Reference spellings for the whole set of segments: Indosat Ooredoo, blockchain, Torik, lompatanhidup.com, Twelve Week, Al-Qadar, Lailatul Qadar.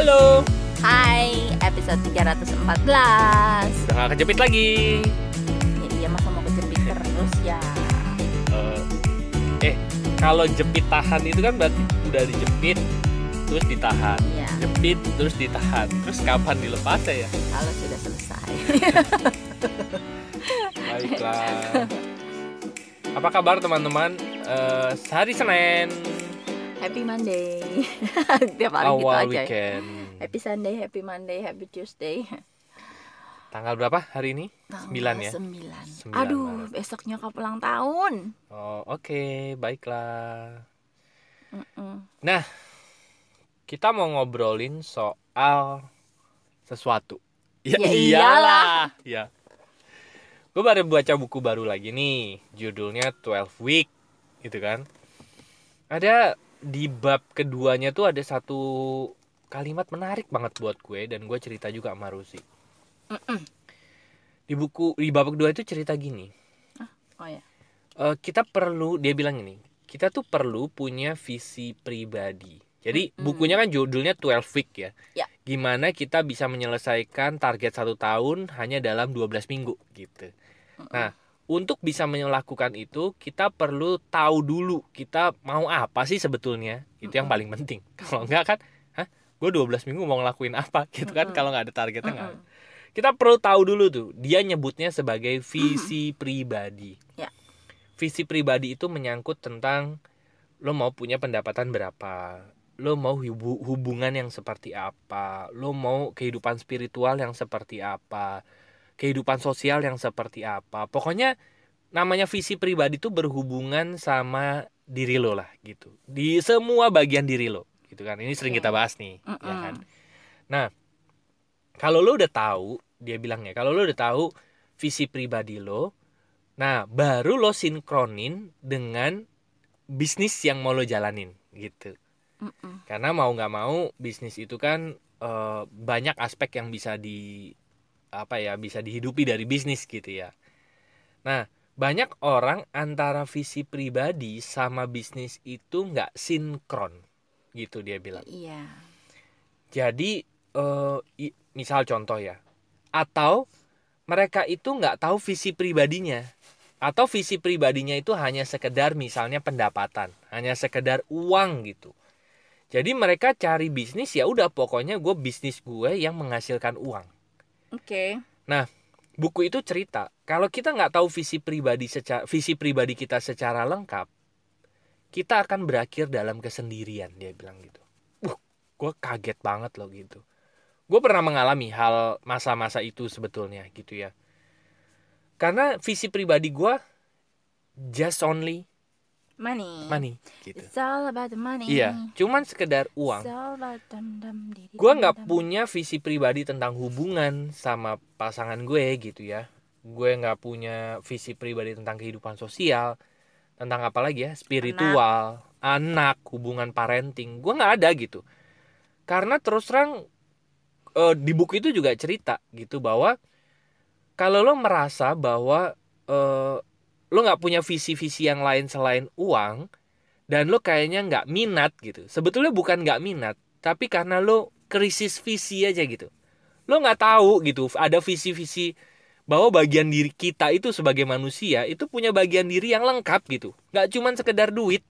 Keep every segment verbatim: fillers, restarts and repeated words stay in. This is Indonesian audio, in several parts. Halo. Hai, episode tiga ratus empat belas. Udah gak kejepit lagi. Ya iya, masa mau kejepit terus ya. uh, Eh, kalau jepit tahan itu kan berarti udah dijepit terus ditahan, iya. Jepit terus ditahan. Terus kapan dilepasnya ya? Kalau sudah selesai. Baiklah. Apa kabar teman-teman? Uh, hari Senin. Happy Monday. Tiap hari awal gitu aja. Weekend. Happy Sunday, Happy Monday, Happy Tuesday. Tanggal berapa hari ini? sembilan ya? sembilan. Aduh, Maret. Besoknya kau ulang tahun. Oh, oke, okay. Baiklah. Mm-mm. Nah, kita mau ngobrolin soal sesuatu. Ya, ya iyalah. Iya. Gue baru baca buku baru lagi nih, judulnya Twelve Week, gitu kan. Ada di bab keduanya tuh ada satu kalimat menarik banget buat gue, dan gue cerita juga sama Rusi. Mm-mm. Di buku, di bab kedua itu cerita gini. Oh ya. Uh, kita perlu, dia bilang gini, kita tuh perlu punya visi pribadi. Jadi mm-hmm. bukunya kan judulnya Twelve Week ya. Ya. Gimana kita bisa menyelesaikan target satu tahun hanya dalam dua belas minggu gitu. Mm-mm. Nah, untuk bisa melakukan itu kita perlu tahu dulu kita mau apa sih sebetulnya. Itu Mm-mm. yang paling penting. Kalau enggak kan, hah, gue dua belas minggu mau ngelakuin apa gitu kan. Mm-mm. Kalau enggak ada targetnya enggak. Kita perlu tahu dulu tuh. Dia nyebutnya sebagai visi Mm-mm. pribadi. Ya. Visi pribadi itu menyangkut tentang lo mau punya pendapatan berapa, lo mau hubungan yang seperti apa, lo mau kehidupan spiritual yang seperti apa, kehidupan sosial yang seperti apa. Pokoknya namanya visi pribadi itu berhubungan sama diri lo lah gitu, di semua bagian diri lo gitu kan. Ini sering kita bahas nih, uh-uh. ya kan. Nah, kalau lo udah tahu, dia bilangnya kalau lo udah tahu visi pribadi lo, nah baru lo sinkronin dengan bisnis yang mau lo jalanin gitu. Mm-mm. Karena mau nggak mau bisnis itu kan e, banyak aspek yang bisa di apa ya bisa dihidupi dari bisnis gitu ya. Nah, banyak orang antara visi pribadi sama bisnis itu nggak sinkron gitu dia bilang. Iya. Jadi e, misal contoh ya, atau mereka itu nggak tahu visi pribadinya. Atau visi pribadinya itu hanya sekedar misalnya pendapatan, hanya sekedar uang gitu. Jadi mereka cari bisnis, ya udah pokoknya gue bisnis gue yang menghasilkan uang. Oke. Okay. Nah, buku itu cerita kalau kita nggak tahu visi pribadi secara, visi pribadi kita secara lengkap, kita akan berakhir dalam kesendirian dia bilang gitu. Wah, gue kaget banget loh gitu. Gue pernah mengalami hal masa-masa itu sebetulnya gitu ya. Karena visi pribadi gue just only money, money gitu. It's all about the money. Iya, cuman sekedar uang. Gue nggak punya visi pribadi tentang hubungan sama pasangan gue gitu ya. Gue nggak punya visi pribadi tentang kehidupan sosial, tentang apa lagi ya, spiritual, anak, anak hubungan parenting. Gue nggak ada gitu. Karena terus terang e, di buku itu juga cerita gitu bahwa kalau lo merasa bahwa e, lo nggak punya visi-visi yang lain selain uang dan lo kayaknya nggak minat gitu, sebetulnya bukan nggak minat, tapi karena lo krisis visi aja gitu. Lo nggak tahu gitu ada visi-visi bahwa bagian diri kita itu sebagai manusia itu punya bagian diri yang lengkap gitu, nggak cuman sekedar duit.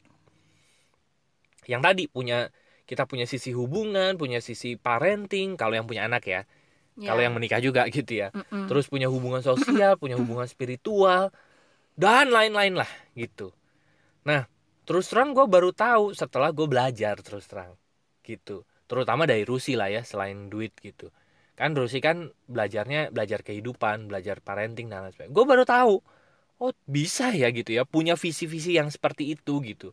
Yang tadi punya, kita punya sisi hubungan, punya sisi parenting kalau yang punya anak ya, yeah. Kalau yang menikah juga gitu ya. Mm-mm. Terus punya hubungan sosial, punya hubungan spiritual, dan lain-lain lah gitu. Nah, terus terang gue baru tahu setelah gue belajar terus terang gitu. Terutama dari Rusi lah ya, selain duit gitu. Kan Rusi kan belajarnya belajar kehidupan, belajar parenting dan lain sebagainya. Gue baru tahu, oh bisa ya gitu ya, punya visi-visi yang seperti itu gitu.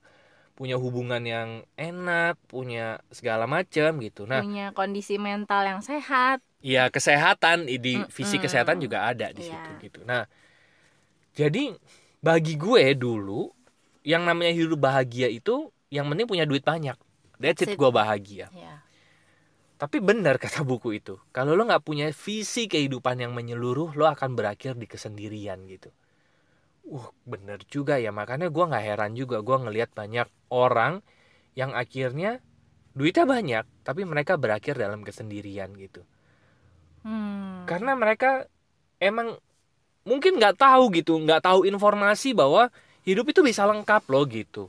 Punya hubungan yang enak, punya segala macam gitu. Nah, punya kondisi mental yang sehat. Iya, kesehatan, di visi kesehatan juga ada di situ ya. Gitu. Nah, jadi bagi gue dulu yang namanya hidup bahagia itu yang penting punya duit banyak. That's it, gue bahagia. Yeah. Tapi benar kata buku itu, kalau lo gak punya visi kehidupan yang menyeluruh, lo akan berakhir di kesendirian gitu. Uh, benar juga ya, makanya gue gak heran juga gue ngelihat banyak orang yang akhirnya duitnya banyak tapi mereka berakhir dalam kesendirian gitu. Hmm. Karena mereka emang mungkin nggak tahu gitu, nggak tahu informasi bahwa hidup itu bisa lengkap loh gitu.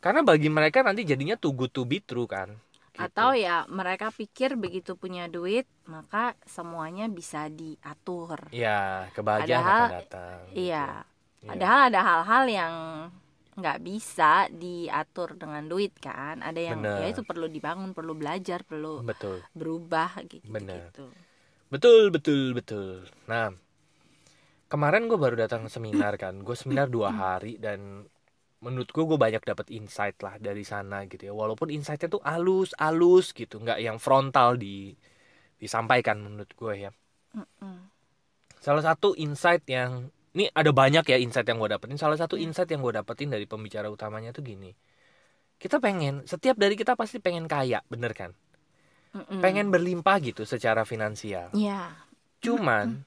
Karena bagi mereka nanti jadinya too good to be true kan. Gitu. Atau ya mereka pikir begitu punya duit maka semuanya bisa diatur. Iya, kebahagiaan padahal, akan datang. Iya. Gitu. Padahal ya. Ada hal-hal yang nggak bisa diatur dengan duit kan. Ada yang bener. Ya itu perlu dibangun, perlu belajar, perlu betul. Berubah gitu, gitu. Betul, betul, betul. Nah, kemarin gue baru datang seminar kan. Gue seminar dua hari dan menurut gue gue banyak dapat insight lah dari sana gitu ya. Walaupun insightnya tuh alus-alus gitu, nggak yang frontal di disampaikan menurut gue ya. Salah satu insight yang ini ada banyak ya insight yang gue dapetin. Salah satu insight yang gue dapetin dari pembicara utamanya tuh gini. Kita pengen, setiap dari kita pasti pengen kaya, bener kan? Mm-mm. Pengen berlimpah gitu secara finansial. Yeah. Cuman, mm-mm.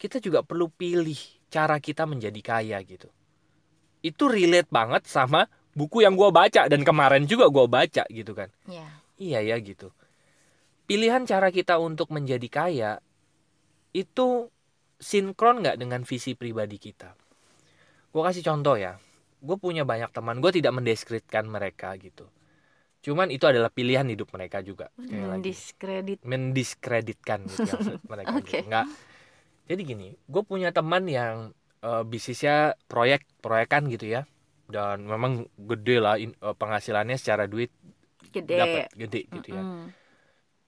kita juga perlu pilih cara kita menjadi kaya gitu. Itu relate banget sama buku yang gue baca. Dan kemarin juga gue baca gitu kan. Yeah. Iya ya gitu. Pilihan cara kita untuk menjadi kaya itu sinkron gak dengan visi pribadi kita. Gue kasih contoh ya. Gue punya banyak teman. Gue tidak mendiskreditkan mereka gitu. Cuman itu adalah pilihan hidup mereka juga. Mendiskredit. Mendiskreditkan gitu, mereka. Okay. Gitu. Nggak. Jadi gini. Gue punya teman yang uh, bisnisnya proyek-proyekan gitu ya. Dan memang gede lah in, uh, penghasilannya secara duit. Gede. Dapet, gede gitu ya. Mm-mm.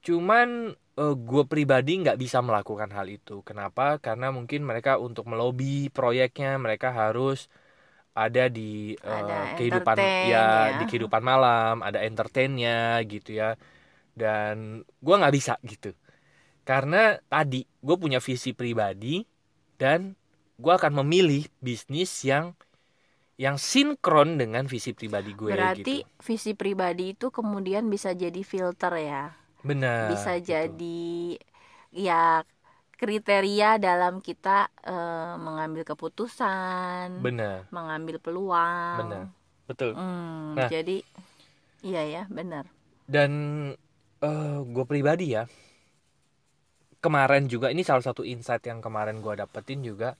Cuman uh, gue pribadi nggak bisa melakukan hal itu. Kenapa? Karena mungkin mereka untuk melobi proyeknya mereka harus ada di uh, ada kehidupan ya, ya di kehidupan malam, ada entertainnya gitu ya. Dan gue nggak bisa gitu. Karena tadi gue punya visi pribadi dan gue akan memilih bisnis yang yang sinkron dengan visi pribadi gue. Berarti gitu. Visi pribadi itu kemudian bisa jadi filter ya. Benar, bisa jadi gitu. Ya kriteria dalam kita e, mengambil keputusan. Benar. Mengambil peluang. Benar. Betul. Hmm, nah, jadi iya ya, benar. Dan uh, gue pribadi ya kemarin juga ini salah satu insight yang kemarin gue dapetin juga.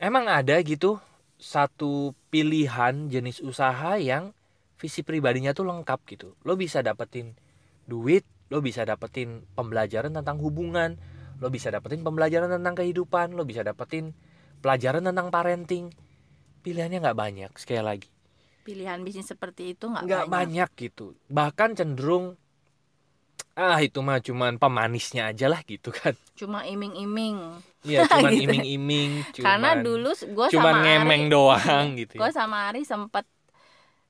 Emang ada gitu satu pilihan jenis usaha yang visi pribadinya tuh lengkap gitu. Lo bisa dapetin duit, lo bisa dapetin pembelajaran tentang hubungan, lo bisa dapetin pembelajaran tentang kehidupan, lo bisa dapetin pelajaran tentang parenting. Pilihannya nggak banyak, sekali lagi. Pilihan bisnis seperti itu nggak banyak. Nggak banyak gitu, bahkan cenderung ah itu mah cuman pemanisnya aja lah gitu kan. Cuma iming-iming. Iya, cuman gitu. iming-iming. Cuman, Karena dulu gue sama ngemeng Ari, doang gitu. Gue sama Ari sempet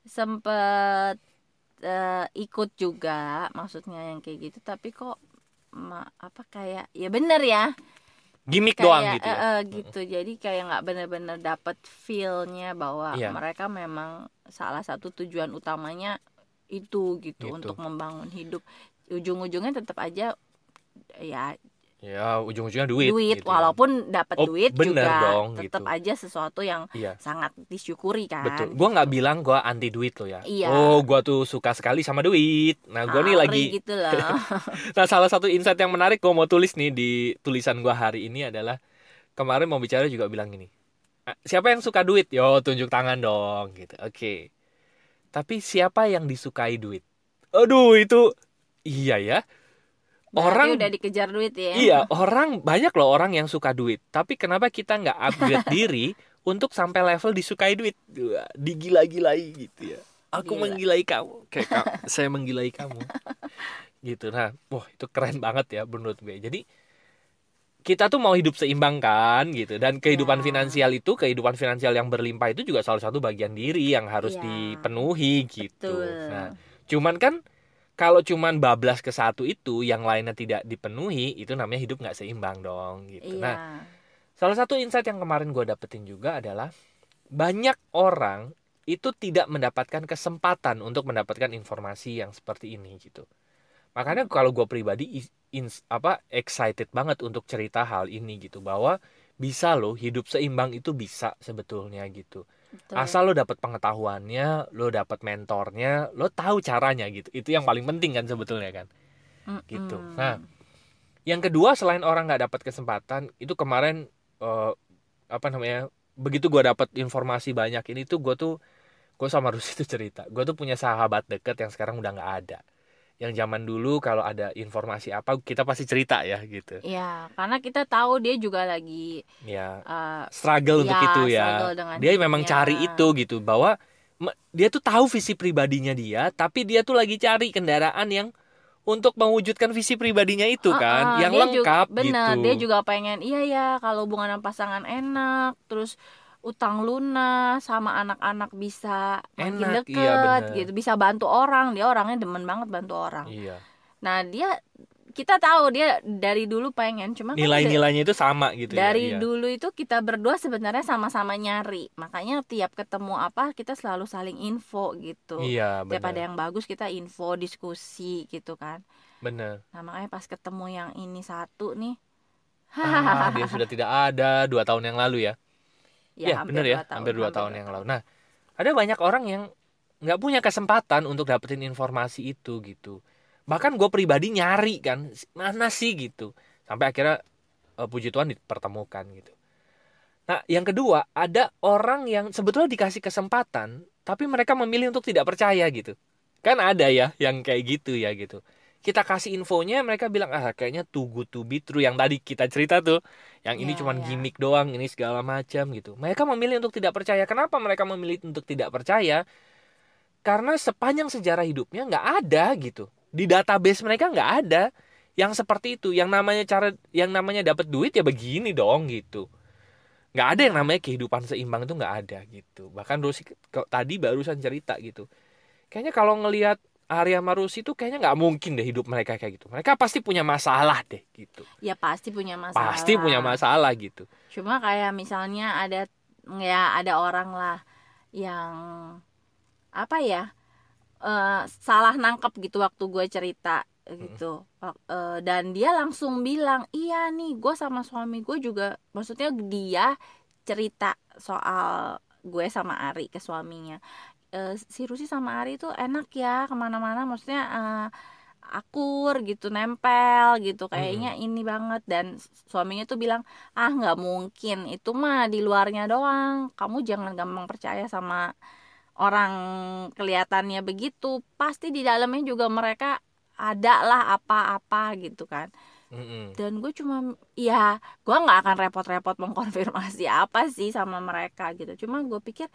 sempet Uh, ikut juga maksudnya yang kayak gitu tapi kok ma, apa kayak ya bener ya gimmick kayak, doang gitu ya? uh, uh, gitu mm-hmm. Jadi kayak nggak bener-bener dapet feelnya bahwa yeah. mereka memang salah satu tujuan utamanya itu gitu, gitu. Untuk membangun hidup ujung-ujungnya tetap aja ya ya ujung-ujungnya duit duit gitu walaupun kan. Dapat oh, duit juga dong, tetap gitu. Aja sesuatu yang iya. sangat disyukuri kan. Betul. Gue nggak bilang gue anti duit lo ya. Iya. Oh gue tuh suka sekali sama duit. Nah gue nih lagi. Gitu loh. Nah salah satu insight yang menarik gue mau tulis nih di tulisan gue hari ini adalah kemarin mau bicara juga bilang gini. Siapa yang suka duit? Yo tunjuk tangan dong gitu. Oke. Okay. Tapi siapa yang disukai duit? Aduh itu iya ya. Orang berarti udah dikejar duit ya. Iya, orang banyak loh orang yang suka duit. Tapi kenapa kita nggak upgrade diri untuk sampai level disukai duit? Digila-gilai gitu ya. Aku Gila. menggilai kamu, kayak kamu, saya menggilai kamu. Gitu. Nah, wah itu keren banget ya menurut gue. Jadi kita tuh mau hidup seimbang kan gitu. Dan kehidupan ya. finansial itu, kehidupan finansial yang berlimpah itu juga salah satu bagian diri yang harus ya. dipenuhi gitu. Betul. Nah, cuman kan kalau cuman bablas ke satu itu, yang lainnya tidak dipenuhi, itu namanya hidup nggak seimbang dong gitu. Iya. Nah, salah satu insight yang kemarin gue dapetin juga adalah banyak orang itu tidak mendapatkan kesempatan untuk mendapatkan informasi yang seperti ini gitu. Makanya kalau gue pribadi ins, apa excited banget untuk cerita hal ini gitu bahwa bisa loh hidup seimbang itu bisa sebetulnya gitu. Betul. Asal lo dapet pengetahuannya, lo dapet mentornya, lo tahu caranya gitu. Itu yang paling penting kan sebetulnya kan. Mm-mm. Gitu. Nah, yang kedua selain orang nggak dapet kesempatan, itu kemarin uh, apa namanya? Begitu gue dapet informasi banyak ini tuh gue tuh gue sama Rusi tuh cerita. Gue tuh punya sahabat deket yang sekarang udah nggak ada. Yang zaman dulu kalau ada informasi apa kita pasti cerita ya gitu. Iya, karena kita tahu dia juga lagi ya, uh, struggle untuk ya, itu ya. Dia memang dunia. Cari itu gitu, bahwa dia tuh tahu visi pribadinya dia, tapi dia tuh lagi cari kendaraan yang untuk mewujudkan visi pribadinya itu uh, kan, uh, yang lengkap juga, bener, gitu. Dia juga pengen iya ya, kalau hubungan pasangan enak, terus utang lunas, sama anak-anak bisa makin enak, deket iya gitu, bisa bantu orang. Dia orangnya demen banget bantu orang. Iya. Nah dia, kita tahu dia dari dulu pengen, cuma nilai-nilainya itu sama gitu. Dari ya, iya. dulu itu kita berdua sebenarnya sama-sama nyari. Makanya tiap ketemu apa kita selalu saling info gitu. Iya, tiap ada yang bagus kita info, diskusi gitu kan. Bener. Nah makanya pas ketemu yang ini satu nih, ah, dia sudah tidak ada dua tahun yang lalu ya. Ya, ya benar ya, tahun, hampir dua tahun yang lalu. Nah, ada banyak orang yang nggak punya kesempatan untuk dapetin informasi itu gitu. Bahkan gue pribadi nyari kan, mana sih gitu. Sampai akhirnya uh, puji Tuhan dipertemukan gitu. Nah, yang kedua ada orang yang sebetulnya dikasih kesempatan, tapi mereka memilih untuk tidak percaya gitu. Kan ada ya, yang kayak gitu ya gitu. Kita kasih infonya mereka bilang ah kayaknya too good to be true, yang tadi kita cerita tuh, yang ini yeah, cuman yeah. gimmick doang, ini segala macam gitu. Mereka memilih untuk tidak percaya. Kenapa mereka memilih untuk tidak percaya? Karena sepanjang sejarah hidupnya nggak ada gitu, di database mereka nggak ada yang seperti itu. Yang namanya cara, yang namanya dapat duit ya begini dong gitu. Nggak ada yang namanya kehidupan seimbang, itu nggak ada gitu. Bahkan Rosi tadi barusan cerita gitu, kayaknya kalau ngelihat Arya Marusi itu kayaknya nggak mungkin deh hidup mereka kayak gitu. Mereka pasti punya masalah deh gitu. Ya pasti punya masalah. Pasti punya masalah gitu. Cuma kayak misalnya ada ya ada orang lah yang apa ya uh, salah nangkep gitu waktu gue cerita gitu. Hmm. Uh, dan dia langsung bilang iya nih gue sama suami gue juga, maksudnya dia cerita soal gue sama Ari ke suaminya. Uh, si Rusi sama Ari itu enak ya kemana-mana, maksudnya uh, akur gitu, nempel gitu, kayaknya hmm. ini banget. Dan suaminya tuh bilang ah nggak mungkin, itu mah di luarnya doang, kamu jangan gampang percaya sama orang kelihatannya begitu, pasti di dalamnya juga mereka ada lah apa-apa gitu kan. Mm-hmm. Dan gue cuma ya gue nggak akan repot-repot mengkonfirmasi apa sih sama mereka gitu, cuma gue pikir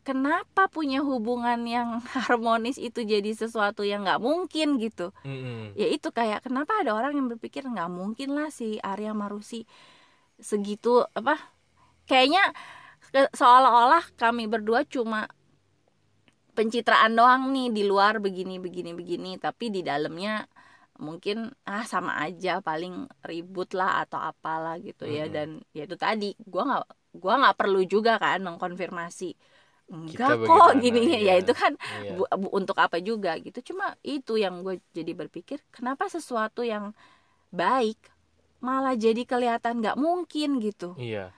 kenapa punya hubungan yang harmonis itu jadi sesuatu yang gak mungkin gitu. Mm-hmm. Ya itu kayak kenapa ada orang yang berpikir gak mungkin lah si Arya Marusi segitu apa, kayaknya seolah-olah kami berdua cuma pencitraan doang nih, di luar begini-begini-begini tapi di dalamnya mungkin ah sama aja, paling ribut lah atau apalah gitu. Mm-hmm. Ya dan ya itu tadi gue gak, gue gak perlu juga kan mengkonfirmasi enggak kok gini ya, ya itu kan iya. bu, bu, untuk apa juga gitu. Cuma itu yang gue jadi berpikir kenapa sesuatu yang baik malah jadi kelihatan nggak mungkin gitu. Iya.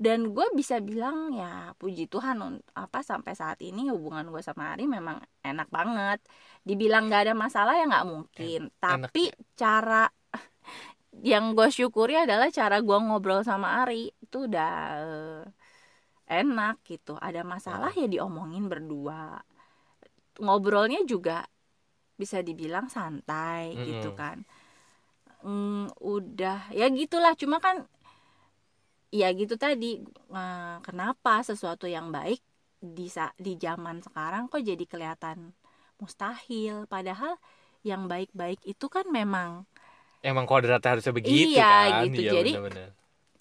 Dan gue bisa bilang ya puji Tuhan apa sampai saat ini hubungan gue sama Ari memang enak banget. Dibilang nggak ada masalah ya nggak mungkin. En- Tapi enak. Cara yang gue syukuri adalah cara gue ngobrol sama Ari itu udah enak gitu. Ada masalah ya diomongin berdua, ngobrolnya juga bisa dibilang santai. Mm-hmm. Gitu kan. Mm, udah ya gitulah, cuma kan ya gitu tadi eh, kenapa sesuatu yang baik di di zaman sekarang kok jadi kelihatan mustahil, padahal yang baik-baik itu kan memang emang kodratnya harusnya begitu. Iya, kan gitu. Iya gitu, jadi bener-bener.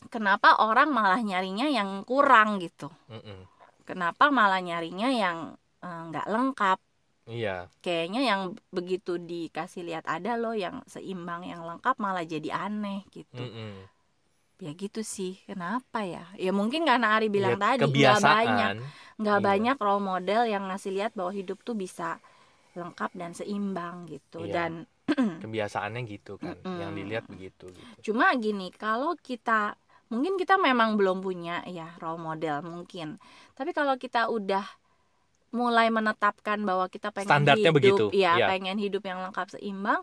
Kenapa orang malah nyarinya yang kurang gitu? Mm-mm. Kenapa malah nyarinya yang nggak eh, lengkap? Iya. Kayaknya yang begitu dikasih lihat ada loh yang seimbang, yang lengkap malah jadi aneh gitu. Mm-mm. Ya gitu sih. Kenapa ya? Ya mungkin karena Ari bilang ya, tadi nggak banyak, nggak iya. banyak role model yang ngasih lihat bahwa hidup tuh bisa lengkap dan seimbang gitu. Iya. Dan kebiasaannya gitu kan, mm-mm. yang dilihat begitu. Gitu. Cuma gini, kalau kita mungkin kita memang belum punya ya role model mungkin. Tapi kalau kita udah mulai menetapkan bahwa kita pengen standarnya hidup, begitu. Ya, ya pengen hidup yang lengkap seimbang,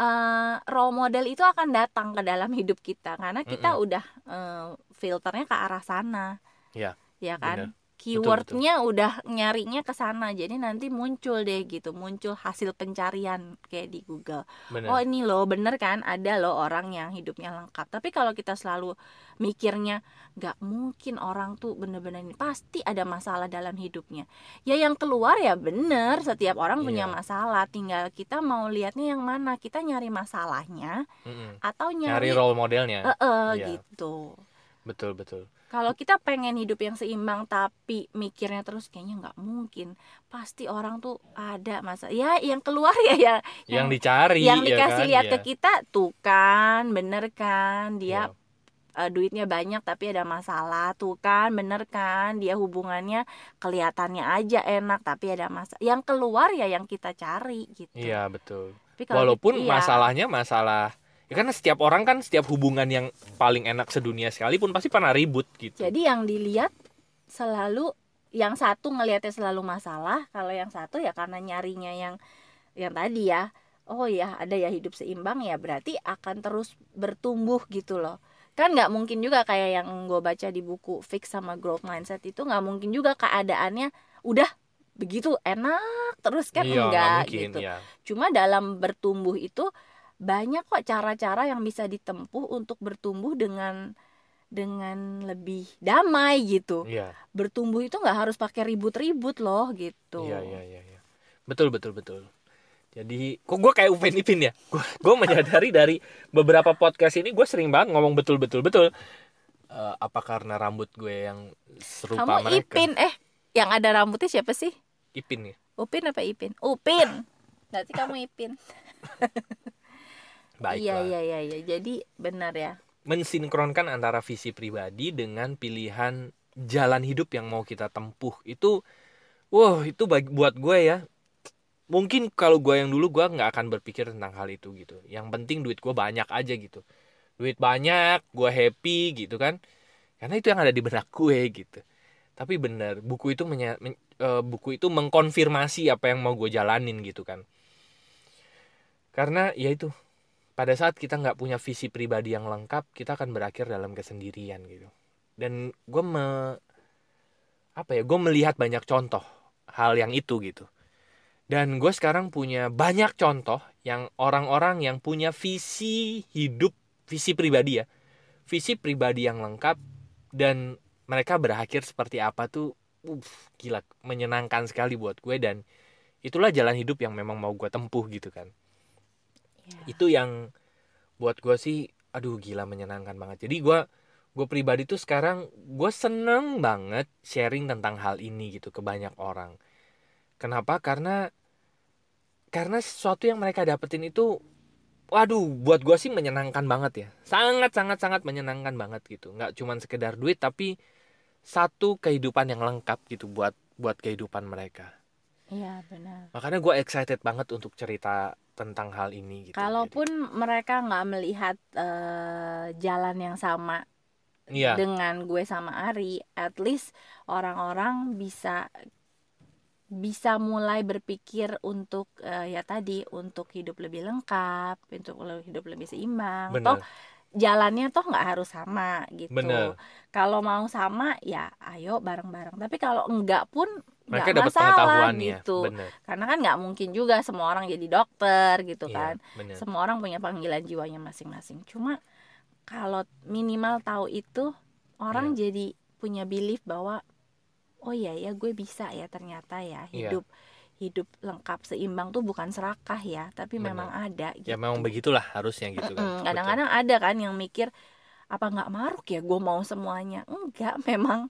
uh, role model itu akan datang ke dalam hidup kita karena kita Mm-mm. udah uh, filternya ke arah sana, ya, ya kan? Bener. Keywordnya betul, betul. Udah nyarinya ke sana, jadi nanti muncul deh gitu, muncul hasil pencarian kayak di Google. Bener. Oh ini loh, bener kan? Ada loh orang yang hidupnya lengkap. Tapi kalau kita selalu mikirnya nggak mungkin orang tuh bener-bener ini, pasti ada masalah dalam hidupnya. Ya yang keluar ya bener, setiap orang punya yeah. masalah. Tinggal kita mau lihatnya yang mana, kita nyari masalahnya Mm-mm. atau nyari, nyari role modelnya. E-e, yeah. gitu. Betul betul. Kalau kita pengen hidup yang seimbang tapi mikirnya terus kayaknya nggak mungkin, pasti orang tuh ada masa ya yang keluar ya ya yang, yang dicari, yang dikasih ya kan? Lihat ya. Ke kita tuh kan bener kan dia wow. uh, duitnya banyak tapi ada masalah tuh kan bener kan dia hubungannya kelihatannya aja enak tapi ada masalah, yang keluar ya yang kita cari gitu. Iya betul. Walaupun kita, masalahnya ya, masalah. Ya karena setiap orang kan setiap hubungan yang paling enak sedunia sekalipun pasti pernah ribut gitu. Jadi yang dilihat selalu yang satu ngelihatnya selalu masalah, kalau yang satu ya karena nyarinya yang yang tadi ya. Oh ya, ada ya hidup seimbang ya berarti akan terus bertumbuh gitu loh. Kan nggak mungkin juga kayak yang gue baca di buku Fix sama Growth Mindset itu nggak mungkin juga keadaannya udah begitu enak terus kan iya, enggak mungkin, gitu. Iya. Cuma dalam bertumbuh itu banyak kok cara-cara yang bisa ditempuh untuk bertumbuh dengan dengan lebih damai gitu. Iya. Bertumbuh itu nggak harus pakai ribut-ribut loh gitu. Iya iya iya. Ya. Betul betul betul. Jadi kok gue kayak Upin Ipin ya. Gue gue menyadari dari beberapa podcast ini gue sering banget ngomong betul betul betul. Uh, apa karena rambut gue yang serupa kamu mereka? Kamu Ipin eh yang ada rambutnya siapa sih? Ipin ya. Upin apa Ipin? Upin. Berarti kamu Ipin. Baik iya, iya, iya, iya. Jadi benar ya. Mensinkronkan antara visi pribadi dengan pilihan jalan hidup yang mau kita tempuh itu, wow itu bagi, buat gue ya. Mungkin kalau gue yang dulu gue nggak akan berpikir tentang hal itu gitu. Yang penting duit gue banyak aja gitu. Duit banyak, gue happy gitu kan. Karena itu yang ada di benak gue gitu. Tapi benar buku itu menya, men, e, buku itu mengkonfirmasi apa yang mau gue jalanin gitu kan. Karena ya itu. Pada saat kita nggak punya visi pribadi yang lengkap, kita akan berakhir dalam kesendirian gitu. Dan gue me, apa ya, gue melihat banyak contoh hal yang itu gitu. Dan gue sekarang punya banyak contoh yang orang-orang yang punya visi hidup, visi pribadi ya, visi pribadi yang lengkap dan mereka berakhir seperti apa tuh, uff, gila, menyenangkan sekali buat gue dan itulah jalan hidup yang memang mau gue tempuh gitu kan. Itu yang buat gue sih aduh gila menyenangkan banget. Jadi gue gue pribadi tuh sekarang gue seneng banget sharing tentang hal ini gitu ke banyak orang. Kenapa? Karena karena sesuatu yang mereka dapetin itu waduh buat gue sih menyenangkan banget ya. Sangat sangat sangat menyenangkan banget gitu. Gak cuman sekedar duit tapi satu kehidupan yang lengkap gitu buat buat kehidupan mereka. Iya benar. Makanya gue excited banget untuk cerita tentang hal ini gitu. Kalaupun jadi mereka nggak melihat uh, jalan yang sama yeah. dengan gue sama Ari, at least orang-orang bisa bisa mulai berpikir untuk uh, ya tadi untuk hidup lebih lengkap, untuk hidup lebih seimbang. Bener. Toh jalannya toh nggak harus sama gitu. Bener. Kalau mau sama ya ayo bareng-bareng. Tapi kalau enggak pun mereka dapat pengetahuannya gitu. Bener. Karena kan nggak mungkin juga semua orang jadi dokter gitu iya, kan bener. Semua orang punya panggilan jiwanya masing-masing. Cuma kalau minimal tahu itu orang iya. jadi punya belief bahwa oh iya ya gue bisa ya ternyata ya hidup iya. hidup lengkap seimbang tuh bukan serakah ya tapi bener. Memang ada gitu. Ya memang begitulah harusnya gitu kan. Kadang-kadang ada kan yang mikir apa nggak maruk ya gue mau semuanya. Enggak, memang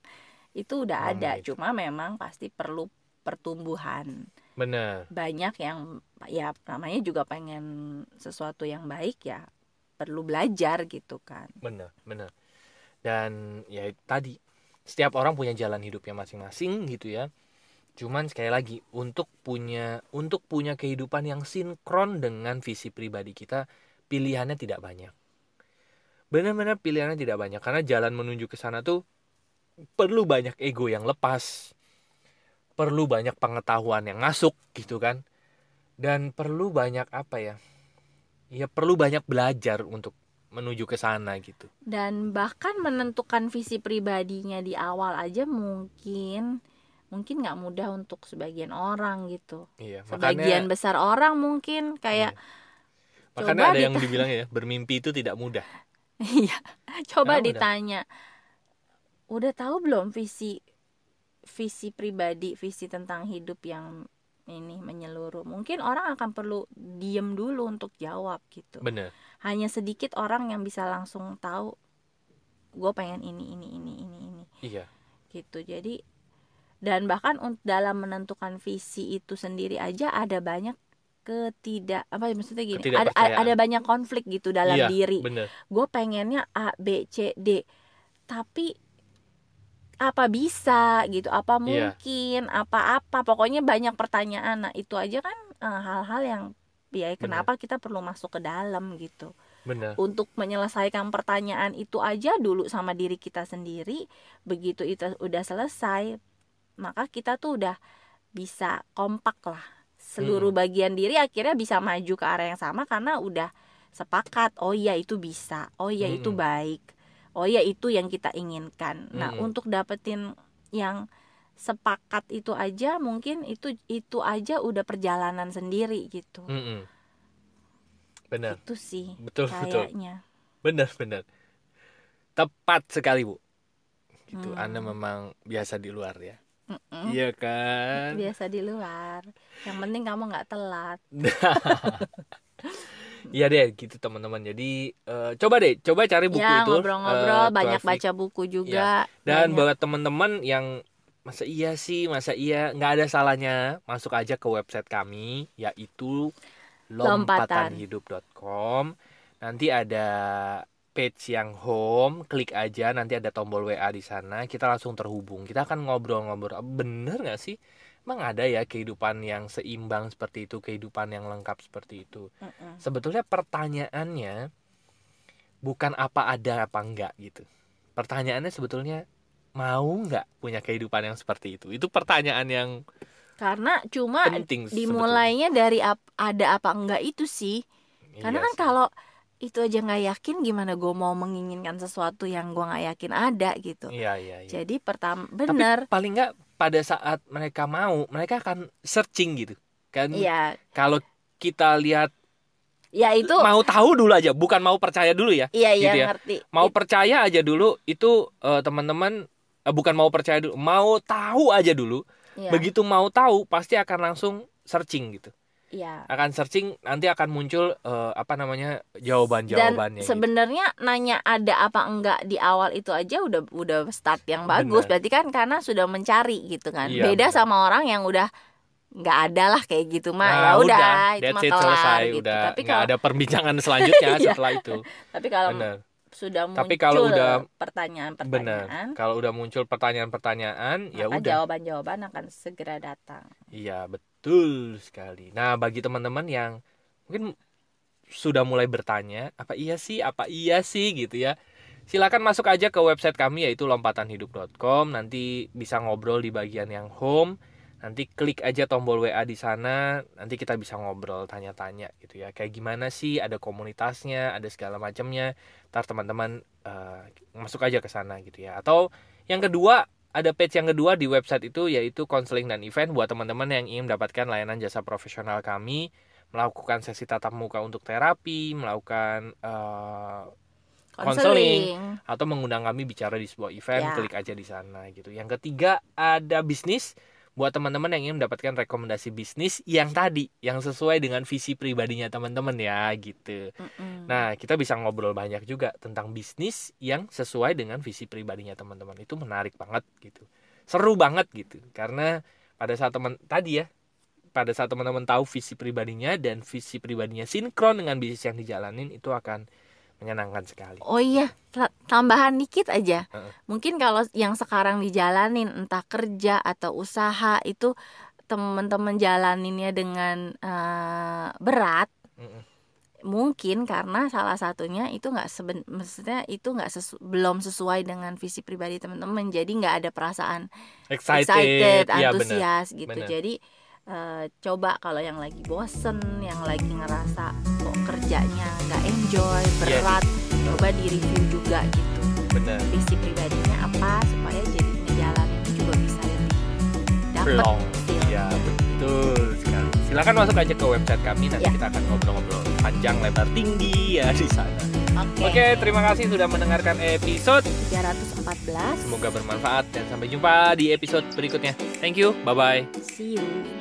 itu udah ada, hmm. cuma memang pasti perlu pertumbuhan. Bener. Banyak yang, ya namanya juga pengen sesuatu yang baik ya perlu belajar gitu kan. Bener, bener. Dan ya tadi, setiap orang punya jalan hidupnya masing-masing gitu ya. Cuman sekali lagi, untuk punya untuk punya kehidupan yang sinkron dengan visi pribadi kita, pilihannya tidak banyak. benar-benar pilihannya tidak banyak, karena jalan menuju ke sana tuh perlu banyak ego yang lepas, perlu banyak pengetahuan yang masuk gitu kan, dan perlu banyak apa ya, ya perlu banyak belajar untuk menuju ke sana gitu. Dan bahkan menentukan visi pribadinya di awal aja mungkin mungkin nggak mudah untuk sebagian orang gitu. Iya, sebagian makanya, besar orang mungkin kayak iya. Makanya ada yang ditanya, dibilang ya bermimpi itu tidak mudah. Iya, coba nah, ditanya, udah. udah tahu belum visi visi pribadi, visi tentang hidup yang ini menyeluruh. Mungkin orang akan perlu diem dulu untuk jawab gitu. Bener. Hanya sedikit orang yang bisa langsung tahu gue pengen ini ini ini ini ini. Iya. Gitu. Jadi dan bahkan dalam menentukan visi itu sendiri aja ada banyak ketidak apa maksudnya gini. Ada, ada banyak konflik gitu dalam iya, diri. Gue pengennya A B C D. Tapi apa bisa gitu, apa mungkin, yeah. apa-apa, pokoknya banyak pertanyaan. Nah itu aja kan eh, hal-hal yang ya kenapa Bener. Kita perlu masuk ke dalam gitu. Bener. Untuk menyelesaikan pertanyaan itu aja dulu sama diri kita sendiri. Begitu itu udah selesai, maka kita tuh udah bisa kompak lah. Seluruh hmm. bagian diri akhirnya bisa maju ke arah yang sama karena udah sepakat. Oh iya itu bisa, oh iya hmm. itu baik. Oh ya itu yang kita inginkan. Nah hmm. untuk dapetin yang sepakat itu aja mungkin itu itu aja udah perjalanan sendiri gitu. Hmm. Benar. Itu sih. Betul kayaknya. Betul. Benar benar. Tepat sekali Bu. Gitu. Hmm. Anda memang biasa di luar ya. Mm-mm. Iya kan. Biasa di luar. Yang penting kamu nggak telat. Iya deh gitu teman-teman. Jadi uh, coba deh, coba cari buku ya, itu. ngobrol-ngobrol, uh, banyak baca buku juga. Ya. Dan banyak. Buat teman-teman yang masa iya sih, masa iya nggak ada salahnya masuk aja ke website kami yaitu lompatan hidup dot com. Nanti ada page yang home, klik aja nanti ada tombol W A di sana. Kita langsung terhubung. Kita akan ngobrol-ngobrol. Bener nggak sih? Emang ada ya kehidupan yang seimbang seperti itu, kehidupan yang lengkap seperti itu. Mm-mm. Sebetulnya pertanyaannya bukan apa ada apa enggak gitu. Pertanyaannya sebetulnya mau enggak punya kehidupan yang seperti itu. Itu pertanyaan yang karena cuma penting, dimulainya sebetulnya. Dari ap, ada apa enggak itu sih. Karena iya kan sih. Kalau itu aja nggak yakin gimana gue mau menginginkan sesuatu yang gue nggak yakin ada gitu. Iya, iya, iya. Jadi pertama benar. Tapi paling nggak pada saat mereka mau mereka akan searching gitu kan. Iya. Kalau kita lihat. Ya itu. Mau tahu dulu aja, bukan mau percaya dulu ya. Iya iya gitu ya. Ngerti. Mau It... percaya aja dulu itu uh, teman-teman uh, bukan mau percaya dulu, mau tahu aja dulu. Iya. Begitu mau tahu pasti akan langsung searching gitu. Ya. Akan searching nanti akan muncul uh, apa namanya jawaban-jawabannya. Dan sebenarnya gitu. Nanya ada apa enggak di awal itu aja udah udah start yang bagus. Benar. Berarti kan karena sudah mencari gitu kan. Ya, beda betul. Sama orang yang udah nggak ada lah kayak gitu mah nah, ya udah itu mah kelar gitu. Udah, tapi kalau ada perbincangan selanjutnya setelah itu. Tapi kalau benar. Sudah muncul tapi kalau udah, pertanyaan-pertanyaan. Benar. Kalau udah muncul pertanyaan-pertanyaan ya udah. Jawaban-jawaban akan segera datang. Iya betul. Betul sekali. Nah bagi teman-teman yang mungkin sudah mulai bertanya apa iya sih, apa iya sih gitu ya, silakan masuk aja ke website kami yaitu lompatan hidup dot com. Nanti bisa ngobrol di bagian yang home. Nanti klik aja tombol W A di sana. Nanti kita bisa ngobrol, tanya-tanya gitu ya. Kayak gimana sih, ada komunitasnya, ada segala macamnya. Ntar teman-teman uh, masuk aja ke sana gitu ya. Atau yang kedua, ada page yang kedua di website itu yaitu konseling dan event buat teman-teman yang ingin mendapatkan layanan jasa profesional kami, melakukan sesi tatap muka untuk terapi, melakukan konseling uh, atau mengundang kami bicara di sebuah event, ya. Klik aja di sana gitu. Yang ketiga ada bisnis buat teman-teman yang ingin mendapatkan rekomendasi bisnis yang tadi yang sesuai dengan visi pribadinya teman-teman ya gitu. Mm-mm. Nah kita bisa ngobrol banyak juga tentang bisnis yang sesuai dengan visi pribadinya teman-teman. Itu menarik banget gitu, seru banget gitu. Karena pada saat teman tadi ya, pada saat teman-teman tahu visi pribadinya dan visi pribadinya sinkron dengan bisnis yang dijalanin, itu akan menyenangkan sekali. Oh iya, tambahan dikit aja. Uh-uh. Mungkin kalau yang sekarang dijalanin entah kerja atau usaha itu teman-teman jalaninnya dengan uh, berat. Uh-uh. Mungkin karena salah satunya itu nggak seben, maksudnya itu nggak sesu, belum sesuai dengan visi pribadi teman-teman, jadi nggak ada perasaan excited, excited ya, antusias bener, gitu. Bener. Jadi uh, coba kalau yang lagi bosen, yang lagi ngerasa kok kerjanya nggak enjoy, berat, yeah, coba direview juga gitu. Bener. Visi pribadinya apa supaya jadi ngejalaninnya juga bisa lebih dapat. Ya betul sekali. Silakan masuk aja ke website kami, nanti yeah, kita akan ngobrol-ngobrol panjang lebar tinggi ya di sana. Oke, okay. okay, terima kasih sudah mendengarkan episode tiga ratus empat belas. Semoga bermanfaat dan sampai jumpa di episode berikutnya. Thank you, bye bye. See you.